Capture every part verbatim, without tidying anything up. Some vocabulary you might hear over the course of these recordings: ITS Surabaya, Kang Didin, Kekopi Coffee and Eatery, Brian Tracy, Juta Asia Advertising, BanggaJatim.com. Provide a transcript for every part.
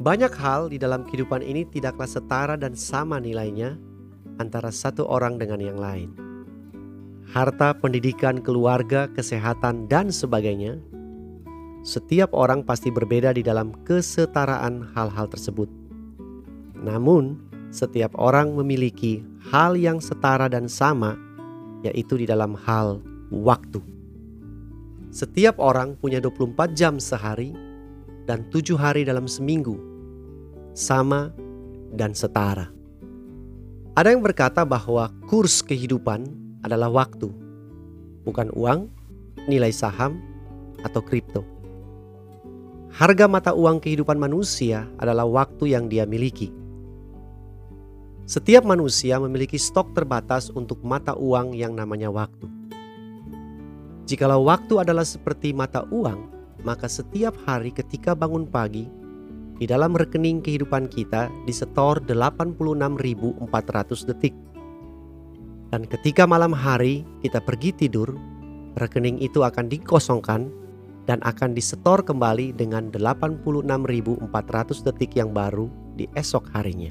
Banyak hal di dalam kehidupan ini tidaklah setara dan sama nilainya antara satu orang dengan yang lain. Harta, pendidikan, keluarga, kesehatan, dan sebagainya. Setiap orang pasti berbeda di dalam kesetaraan hal-hal tersebut. Namun, setiap orang memiliki hal yang setara dan sama, yaitu di dalam hal waktu. Setiap orang punya dua puluh empat jam sehari dan tujuh hari dalam seminggu. Sama dan setara. Ada yang berkata bahwa kurs kehidupan adalah waktu, bukan uang, nilai saham, atau kripto. Harga mata uang kehidupan manusia adalah waktu yang dia miliki. Setiap manusia memiliki stok terbatas untuk mata uang yang namanya waktu. Jikalau waktu adalah seperti mata uang, maka setiap hari ketika bangun pagi, di dalam rekening kehidupan kita disetor delapan puluh enam ribu empat ratus detik. Dan ketika malam hari kita pergi tidur, rekening itu akan dikosongkan dan akan disetor kembali dengan delapan puluh enam ribu empat ratus detik yang baru di esok harinya.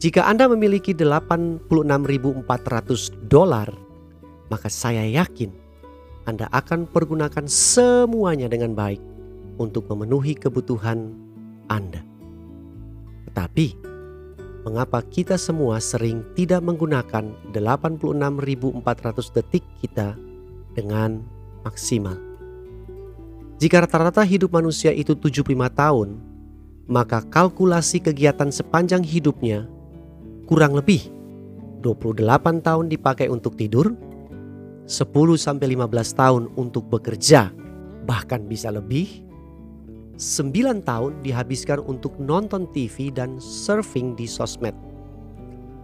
Jika Anda memiliki delapan puluh enam ribu empat ratus dolar, maka saya yakin Anda akan pergunakan semuanya dengan baik untuk memenuhi kebutuhan Anda. Tetapi, mengapa kita semua sering tidak menggunakan delapan puluh enam ribu empat ratus detik kita dengan maksimal? Jika rata-rata hidup manusia itu tujuh puluh lima tahun, maka kalkulasi kegiatan sepanjang hidupnya kurang lebih dua puluh delapan tahun dipakai untuk tidur, sepuluh sampai lima belas tahun untuk bekerja, bahkan bisa lebih, sembilan tahun dihabiskan untuk nonton T V dan surfing di sosmed.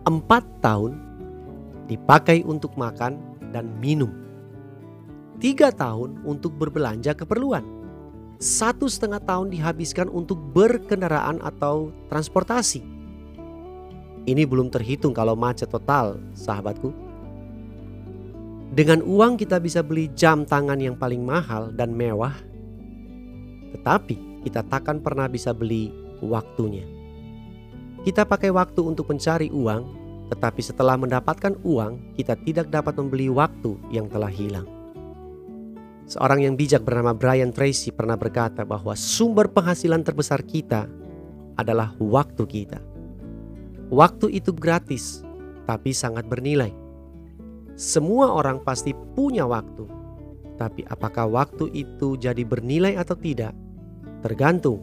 empat tahun dipakai untuk makan dan minum. tiga tahun untuk berbelanja keperluan. Satu setengah tahun dihabiskan untuk berkendaraan atau transportasi. Ini belum terhitung kalau macet total, sahabatku. Dengan uang kita bisa beli jam tangan yang paling mahal dan mewah. Tetapi kita takkan pernah bisa beli waktunya. Kita pakai waktu untuk mencari uang, tetapi setelah mendapatkan uang, kita tidak dapat membeli waktu yang telah hilang. Seorang yang bijak bernama Brian Tracy pernah berkata bahwa sumber penghasilan terbesar kita adalah waktu kita. Waktu itu gratis, tapi sangat bernilai. Semua orang pasti punya waktu, tapi apakah waktu itu jadi bernilai atau tidak? Tergantung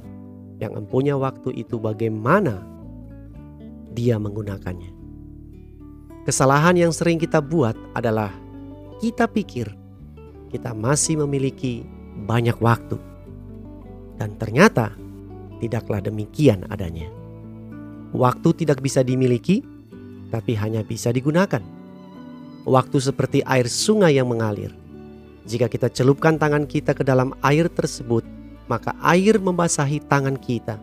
yang mempunyai waktu itu bagaimana dia menggunakannya. Kesalahan yang sering kita buat adalah kita pikir kita masih memiliki banyak waktu. Dan ternyata tidaklah demikian adanya. Waktu tidak bisa dimiliki, tapi hanya bisa digunakan. Waktu seperti air sungai yang mengalir. Jika kita celupkan tangan kita ke dalam air tersebut, maka air membasahi tangan kita.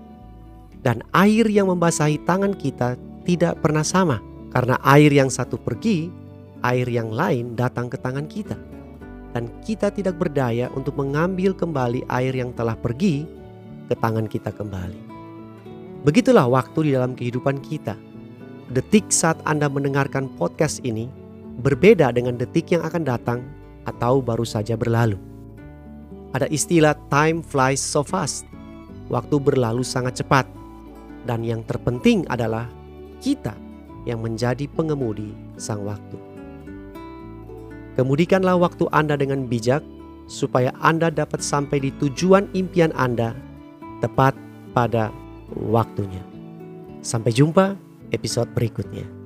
Dan air yang membasahi tangan kita tidak pernah sama. Karena air yang satu pergi, air yang lain datang ke tangan kita. Dan kita tidak berdaya untuk mengambil kembali air yang telah pergi ke tangan kita kembali. Begitulah waktu di dalam kehidupan kita. Detik saat Anda mendengarkan podcast ini berbeda dengan detik yang akan datang atau baru saja berlalu. Ada istilah time flies so fast. Waktu berlalu sangat cepat. Dan yang terpenting adalah kita yang menjadi pengemudi sang waktu. Kemudikanlah waktu Anda dengan bijak supaya Anda dapat sampai di tujuan impian Anda tepat pada waktunya. Sampai jumpa episode berikutnya.